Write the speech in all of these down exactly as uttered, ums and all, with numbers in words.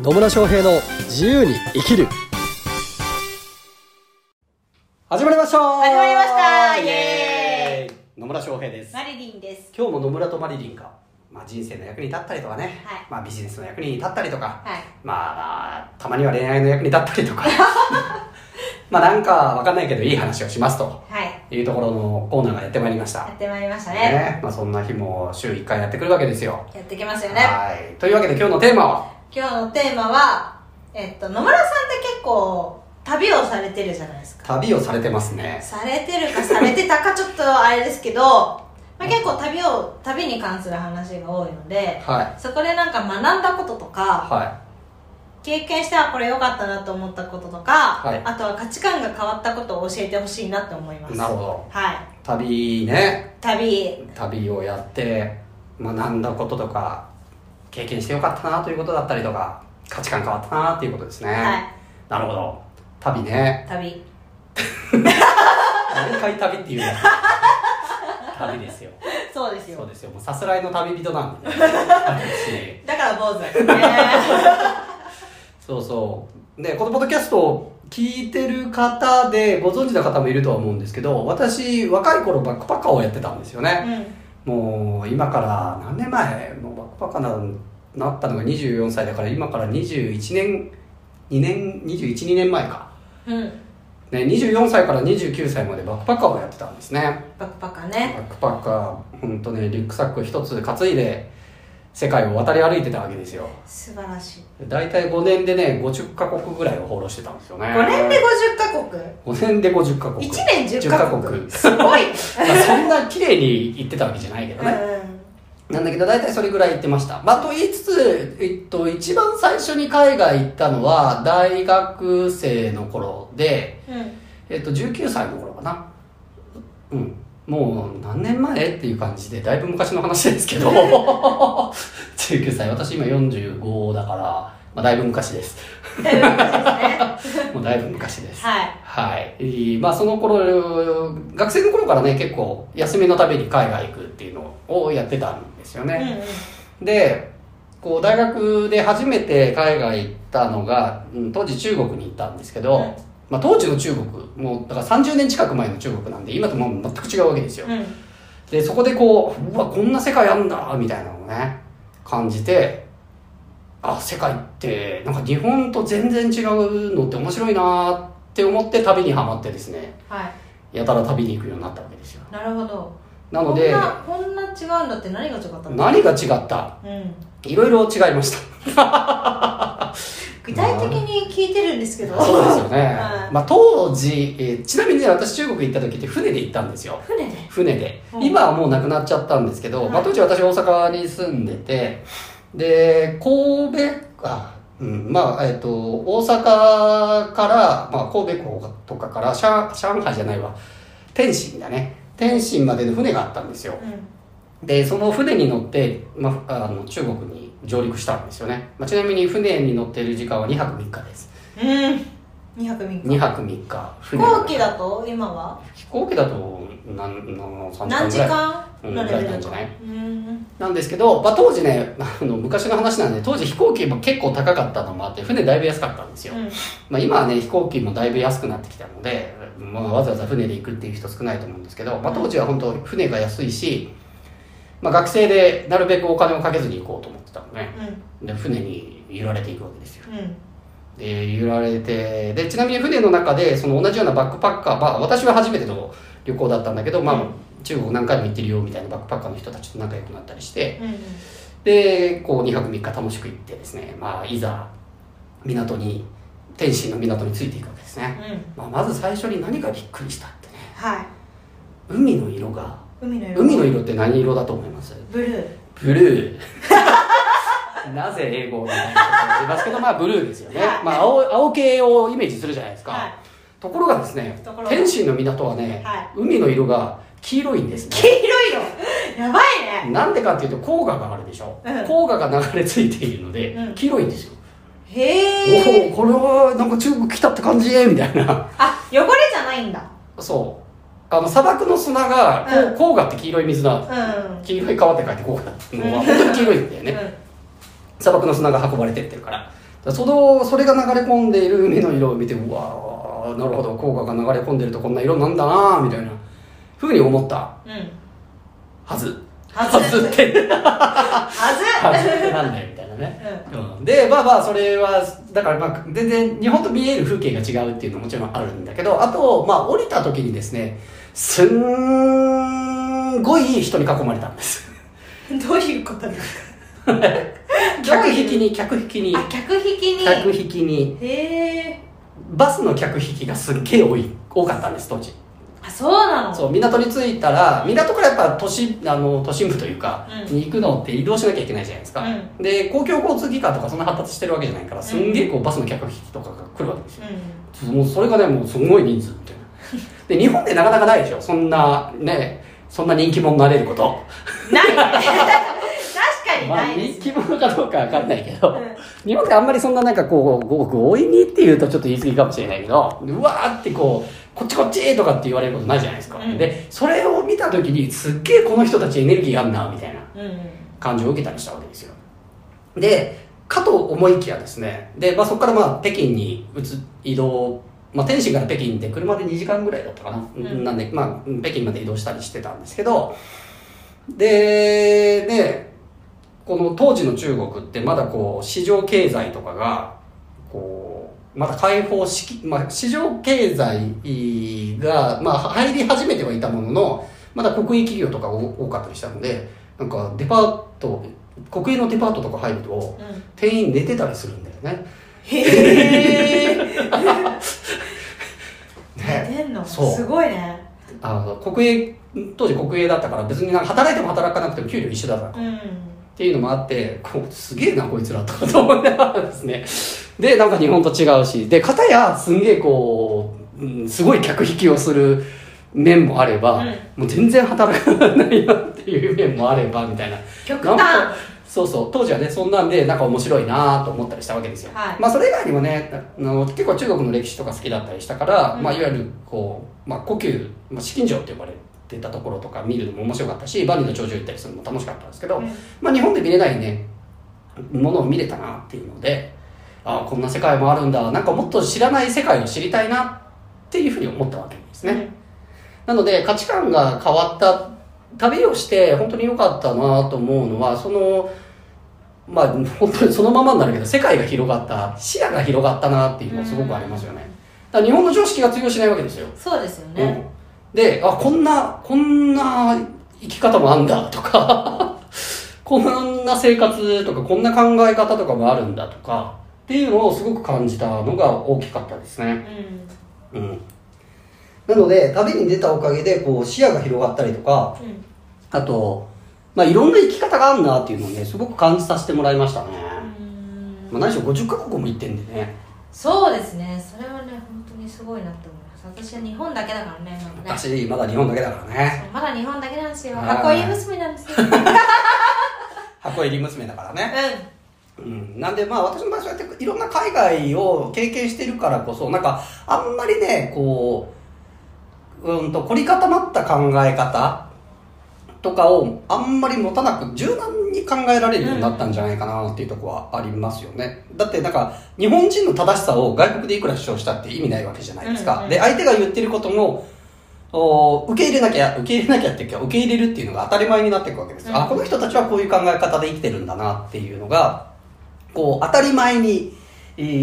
野村翔平の自由に生きる。始まりましたー。始まりました。イエーイ。野村翔平です。マリリンです。今日も野村とマリリンが、まあ、人生の役に立ったりとかね、はい、まあ、ビジネスの役に立ったりとか、はい、まあたまには恋愛の役に立ったりとか、まあなんかわかんないけどいい話をしますと、はい、いうところのコーナーがやってまいりました。やってまいりましたね。ね、まあそんな日も週いっかいやってくるわけですよ。やってきますよね。はい。というわけで今日のテーマは。今日のテーマは、えっと、野村さんって結構旅をされてるじゃないですか。旅をされてますね。されてるかされてたかちょっとあれですけど、まあ、結構旅を旅に関する話が多いので、はい、そこでなんか学んだこととか、はい、経験してはこれ良かったなと思ったこととか、はい、あとは価値観が変わったことを教えてほしいなと思います。なるほど、はい、旅ね、旅旅をやって学んだこととか経験してよかったなということだったりとか、価値観変わったなということですね。はい、なるほど。旅ね。旅。何回旅って言うんだ。旅ですよ。そうですよ。そうですよ。もうさすらいの旅人なんで、ね。だから坊主だよね。そうそう。ね、このポッドキャストを聞いてる方でご存知の方もいるとは思うんですけど、私若い頃バックパッカーをやってたんですよね。うん、もう今から何年前もうバックパッカーになったのがにじゅうよんさいだから、今からにじゅういちねんにじゅういちにねんまえか、うんね、にじゅうよんさいからにじゅうきゅうさいまでバックパッカーをやってたんですね。バックパッカーね。バックパッカー、本当ね、リュックサック一つ担いで世界を渡り歩いてたわけですよ。素晴らしい。だいたいごねんでねごじゅっかこくぐらいを放浪してたんですよね。ごねんでごじゅっかこく ?ご 年でごじゅっかこく、いちねんじゅっかこく、すごい。そんな綺麗に行ってたわけじゃないけどね、うん、なんだけどだいたいそれぐらい行ってました。まあと言いつつ、えっと、一番最初に海外行ったのは大学生の頃で、うん、えっとじゅうきゅうさいの頃かな。うん、もう何年前っていう感じで、だいぶ昔の話ですけどじゅうきゅうさい、私今よんじゅうごだから、まあ、だいぶ昔ですだいぶ昔ですね。もうだいぶ昔です。はい、はい、まあその頃、学生の頃からね、結構休みのために海外行くっていうのをやってたんですよね、うんうん、でこう大学で初めて海外行ったのが、当時中国に行ったんですけど、うん、まあ、当時の中国、もうだからさんじゅうねん近く前の中国なんで、今とも全く違うわけですよ、うん、でそこでこう、うわこんな世界あるんだみたいなのをね感じて、あ、世界ってなんか日本と全然違うのって面白いなって思って、旅にはまってですね、はい、やたら旅に行くようになったわけですよ。なるほど。なのでこんな、こんな違うんだって、何が違ったの？何が違った、うん、いろいろ違いました具体的に聞いてるんですけど、まあ、そうですよね、はい、まあ、当時、えー、ちなみに、ね、私中国行った時って船で行ったんですよ。船で船で、うん、今はもうなくなっちゃったんですけど、はい、まあ、当時私大阪に住んでて、で神戸あ、うん、まあえっ、ー、と大阪から、まあ、神戸港とかから上海じゃないわ天津だね、天津までの船があったんですよ、うん、でその船に乗って、まあ、あの中国に上陸したんですよね、まあ、ちなみに船に乗ってる時間はにはくみっかです。うん、にはくみっか、にはくみっか。飛行機だと今は飛行機だと何のさんじかんぐらい、何時間ぐらいなんじゃない、うん、なんですけど、まあ、当時ね、あの昔の話なんで、当時飛行機も結構高かったのもあって、船だいぶ安かったんですよ、うん、まあ、今はね飛行機もだいぶ安くなってきたので、まあ、わざわざ船で行くっていう人少ないと思うんですけど、まあ、当時は本当船が安いし、まあ、学生でなるべくお金をかけずに行こうと思ってたのね、うん、で船に揺られていくわけですよ、うん、で揺られて、でちなみに船の中でその同じようなバックパッカー、まあ、私は初めての旅行だったんだけど、まあ、中国何回も行ってるよみたいなバックパッカーの人たちと仲良くなったりして、うん、でこうにはくみっか楽しく行ってですね、まあ、いざ港に、天津の港に着いていくわけですね、うん、まあ、まず最初に何がびっくりしたってね、はい、海の色が海の色、海の色って何色だと思います？ブルー。ブルーなぜ英語みたいなこと言いますけど、まあブルーですよね、はい、まあ 青, 青系をイメージするじゃないですか、はい、ところがですね、天津の港はね、はい、海の色が黄色いんですね。黄色いのやばいね。なんでかっていうと黄河があるでしょ、うん、黄河が流れ着いているので、うん、黄色いんですよ。へえ。おお、これはなんか中国来たって感じみたいなあ、汚れじゃないんだ。そう、あの砂漠の砂が、うん、黄河って黄色い水だ、うん、黄色い川って書いて黄河っていうのは本当に黄色いんだよね、うん、砂漠の砂が運ばれてってるから、そのそれが流れ込んでいる海の色を見て、うわなるほど、効果が流れ込んでるとこんな色なんだなみたいなふうに思った、うん、はずはずってはずなんだよみたいなね、うん、でまあまあそれはだから、まあ、全然日本と見える風景が違うっていうのはもちろんあるんだけど、あとまあ降りた時にですね、すんごい人に囲まれたんです。どういうことですか？客引きに客引きに客引きに客引きにへえ、バスの客引きがすっげえ多い多かったんです、当時。あ、そうなの。そう、港に着いたら、港からやっぱ都市、あの都心部というか、うん、に行くのって移動しなきゃいけないじゃないですか、うん、で公共交通機関とかそんな発達してるわけじゃないから、すんげえこうバスの客引きとかが来るわけですよ、うん、もうそれがね、もうすごい人数みたいな。で日本でなかなかないでしょ、そんなね、そんな人気者になれることない。まあ、人気者かどうかわかんないけど、うん、日本ってあんまりそんななんかこうごく強引にっていうとちょっと言い過ぎかもしれないけど、うわーってこうこっちこっちとかって言われることないじゃないですか、うん、でそれを見た時にすっげえこの人たちエネルギーあんなみたいな感じを受けたりしたわけですよ。でかと思いきやですね、で、まあ、そこからまあ北京に移動、まあ、天津から北京で車でにじかんぐらいだったかな、うん、なんで、まあ、北京まで移動したりしてたんですけど、でね、この当時の中国ってまだこう市場経済とかがこうまだ開放しき、まあ、市場経済がまあ入り始めてはいたものの、まだ国営企業とか多かったりしたので、なんかデパート、国営のデパートとか入ると店員寝てたりするんだよね、うん、へー寝てんのすごいね。あの国営、当時国営だったから別になんか働いても働かなくても給料一緒だから、うんっていうのもあって、こうすげえなこいつらとかと思ってたんですね。で、なんか日本と違うし、で、片やすんげえこう、うん、すごい客引きをする面もあれば、うん、もう全然働かないよっていう面もあればみたいな。極端。そうそう、当時はねそんなんでなんか面白いなと思ったりしたわけですよ。はい、まあそれ以外にもね、あの結構中国の歴史とか好きだったりしたから、うん、まあいわゆるこうまあ故宮、まあ、紫禁城って呼ばれる。出たところとか見るのも面白かったし、万里の長城行ったりするのも楽しかったんですけど、うんまあ、日本で見れないねものを見れたなっていうので、ああこんな世界もあるんだ、なんかもっと知らない世界を知りたいなっていうふうに思ったわけですね、うん、なので価値観が変わった旅をして本当に良かったなと思うのは、そのまあ本当にそのままになるけど世界が広がった、視野が広がったなっていうのがすごくありますよね、うん、だから日本の常識が通用しないわけですよ。そうですよね、うんで、あ、こんな、こんな生き方もあんだとかこんな生活とかこんな考え方とかもあるんだとかっていうのをすごく感じたのが大きかったですね、うんうん、なので旅に出たおかげでこう視野が広がったりとか、うん、あと、まあ、いろんな生き方があるなっていうのをねすごく感じさせてもらいましたね、うん、まあ、何しろごじゅっかこくも行ってんでね。そうですね、それはね本当にすごいなって思います。私は日本だけだからね、まだね私まだ日本だけだからね、まだ日本だけなんですよ、箱入り娘なんですよ箱入り娘だからね、うん、うん、なんでまあ私の場合そうやっていろんな海外を経験してるからこそ、なんかあんまりねこううんと凝り固まった考え方とかをあんまり持たなく柔軟に考えられるようになったんじゃないかなっていうところはありますよね、うん、だってなんか日本人の正しさを外国でいくら主張したって意味ないわけじゃないですか、うんうん、で相手が言ってることも受け入れなきゃ受け入れなきゃっていうか受け入れるっていうのが当たり前になっていくわけですよ、うん、あこの人たちはこういう考え方で生きてるんだなっていうのがこう当たり前に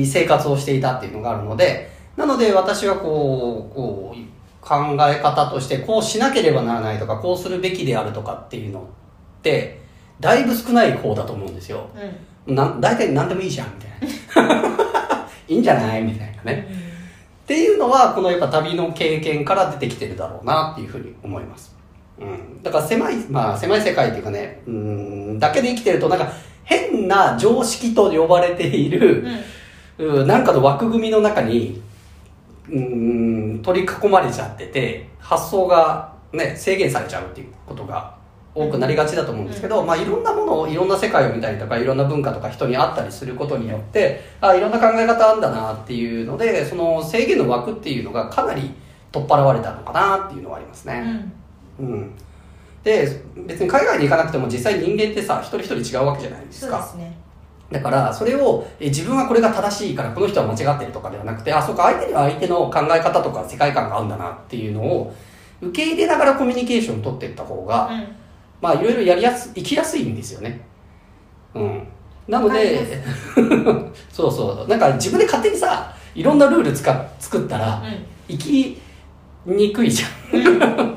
生活をしていたっていうのがあるので、なので私はこう、こう考え方としてこうしなければならないとかこうするべきであるとかっていうのってだいぶ少ない方だと思うんですよ、うん、な大体何でもいいじゃんみたいないいんじゃないみたいなね、うん、っていうのはこのやっぱ旅の経験から出てきてるだろうなっていうふうに思います、うん、だから狭い、まあ、狭い世界っていうかねうーんだけで生きてるとなんか変な常識と呼ばれている、うん、なんかの枠組みの中にうん取り囲まれちゃってて発想が、ね、制限されちゃうっていうことが多くなりがちだと思うんですけど、うんまあ、いろんなものをいろんな世界を見たりとかいろんな文化とか人に会ったりすることによってあいろんな考え方あんだなっていうのでその制限の枠っていうのがかなり取っ払われたのかなっていうのはありますね、うんうん、で別に海外に行かなくても実際人間ってさ一人一人違うわけじゃないですか。そうですね。だからそれを自分はこれが正しいからこの人は間違ってるとかではなくて、あ、そうか、相手には相手の考え方とか世界観が合うんだなっていうのを受け入れながらコミュニケーションを取っていった方が、うん、まあいろいろやりやす生きやすいんですよね。うん。なのでそうそう、なんか自分で勝手にさ、いろんなルール使作ったら、うん、生きにくいじゃん。うん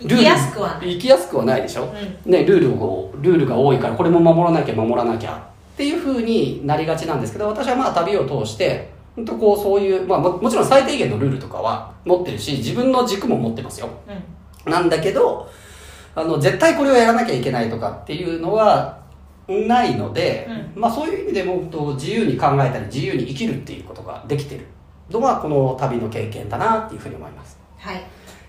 生きやすくはない。生きやすくはないでしょ、うんね、ルールをルールが多いからこれも守らなきゃ守らなきゃっていう風になりがちなんですけど、私はまあ旅を通して本当こうそういう、まあ、も, もちろん最低限のルールとかは持ってるし自分の軸も持ってますよ、うん、なんだけどあの絶対これをやらなきゃいけないとかっていうのはないので、うんまあ、そういう意味でも本当自由に考えたり自由に生きるっていうことができてるのはこの旅の経験だなっていう風に思います。はい、や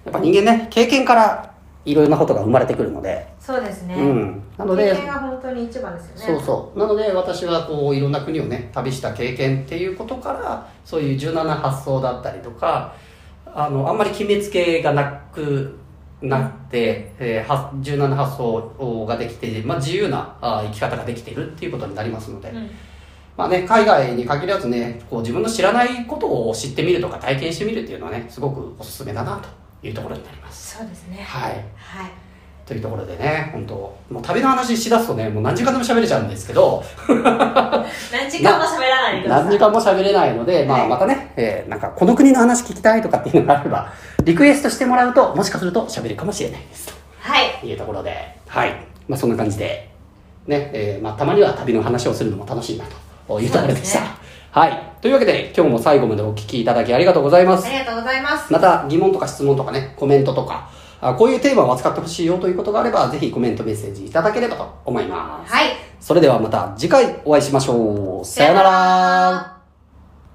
っぱ人間ね、経験からいろいろなことが生まれてくるので、そうですね、うん、なので経験が本当に一番ですよね。そうそう、なので私はこういろんな国をね旅した経験っていうことから、そういう柔軟な発想だったりとか、あのあんまり決めつけがなくなって、えー、柔軟な発想ができて、まあ、自由な生き方ができているっていうことになりますので、うんまあね、海外に限らずね、こう自分の知らないことを知ってみるとか体験してみるっていうのはね、すごくおすすめだなというところになります。そうですね。はい。はい。というところでね、本当もう旅の話しだすとね、もう何時間でも喋れちゃうんですけど、何時間も喋らない。何時間も喋れないので、はい、まあまたね、えー、なんかこの国の話聞きたいとかっていうのがあれば、リクエストしてもらうともしかすると喋るかもしれないですと。はい。いうところで、はい。まあそんな感じでね、えー、まあたまには旅の話をするのも楽しいなというところでした。はい。というわけで、今日も最後までお聞きいただきありがとうございます。ありがとうございます。また疑問とか質問とかね、コメントとか、あ、こういうテーマを扱ってほしいよということがあれば、ぜひコメントメッセージいただければと思います。はい。それではまた次回お会いしましょう。さよなら。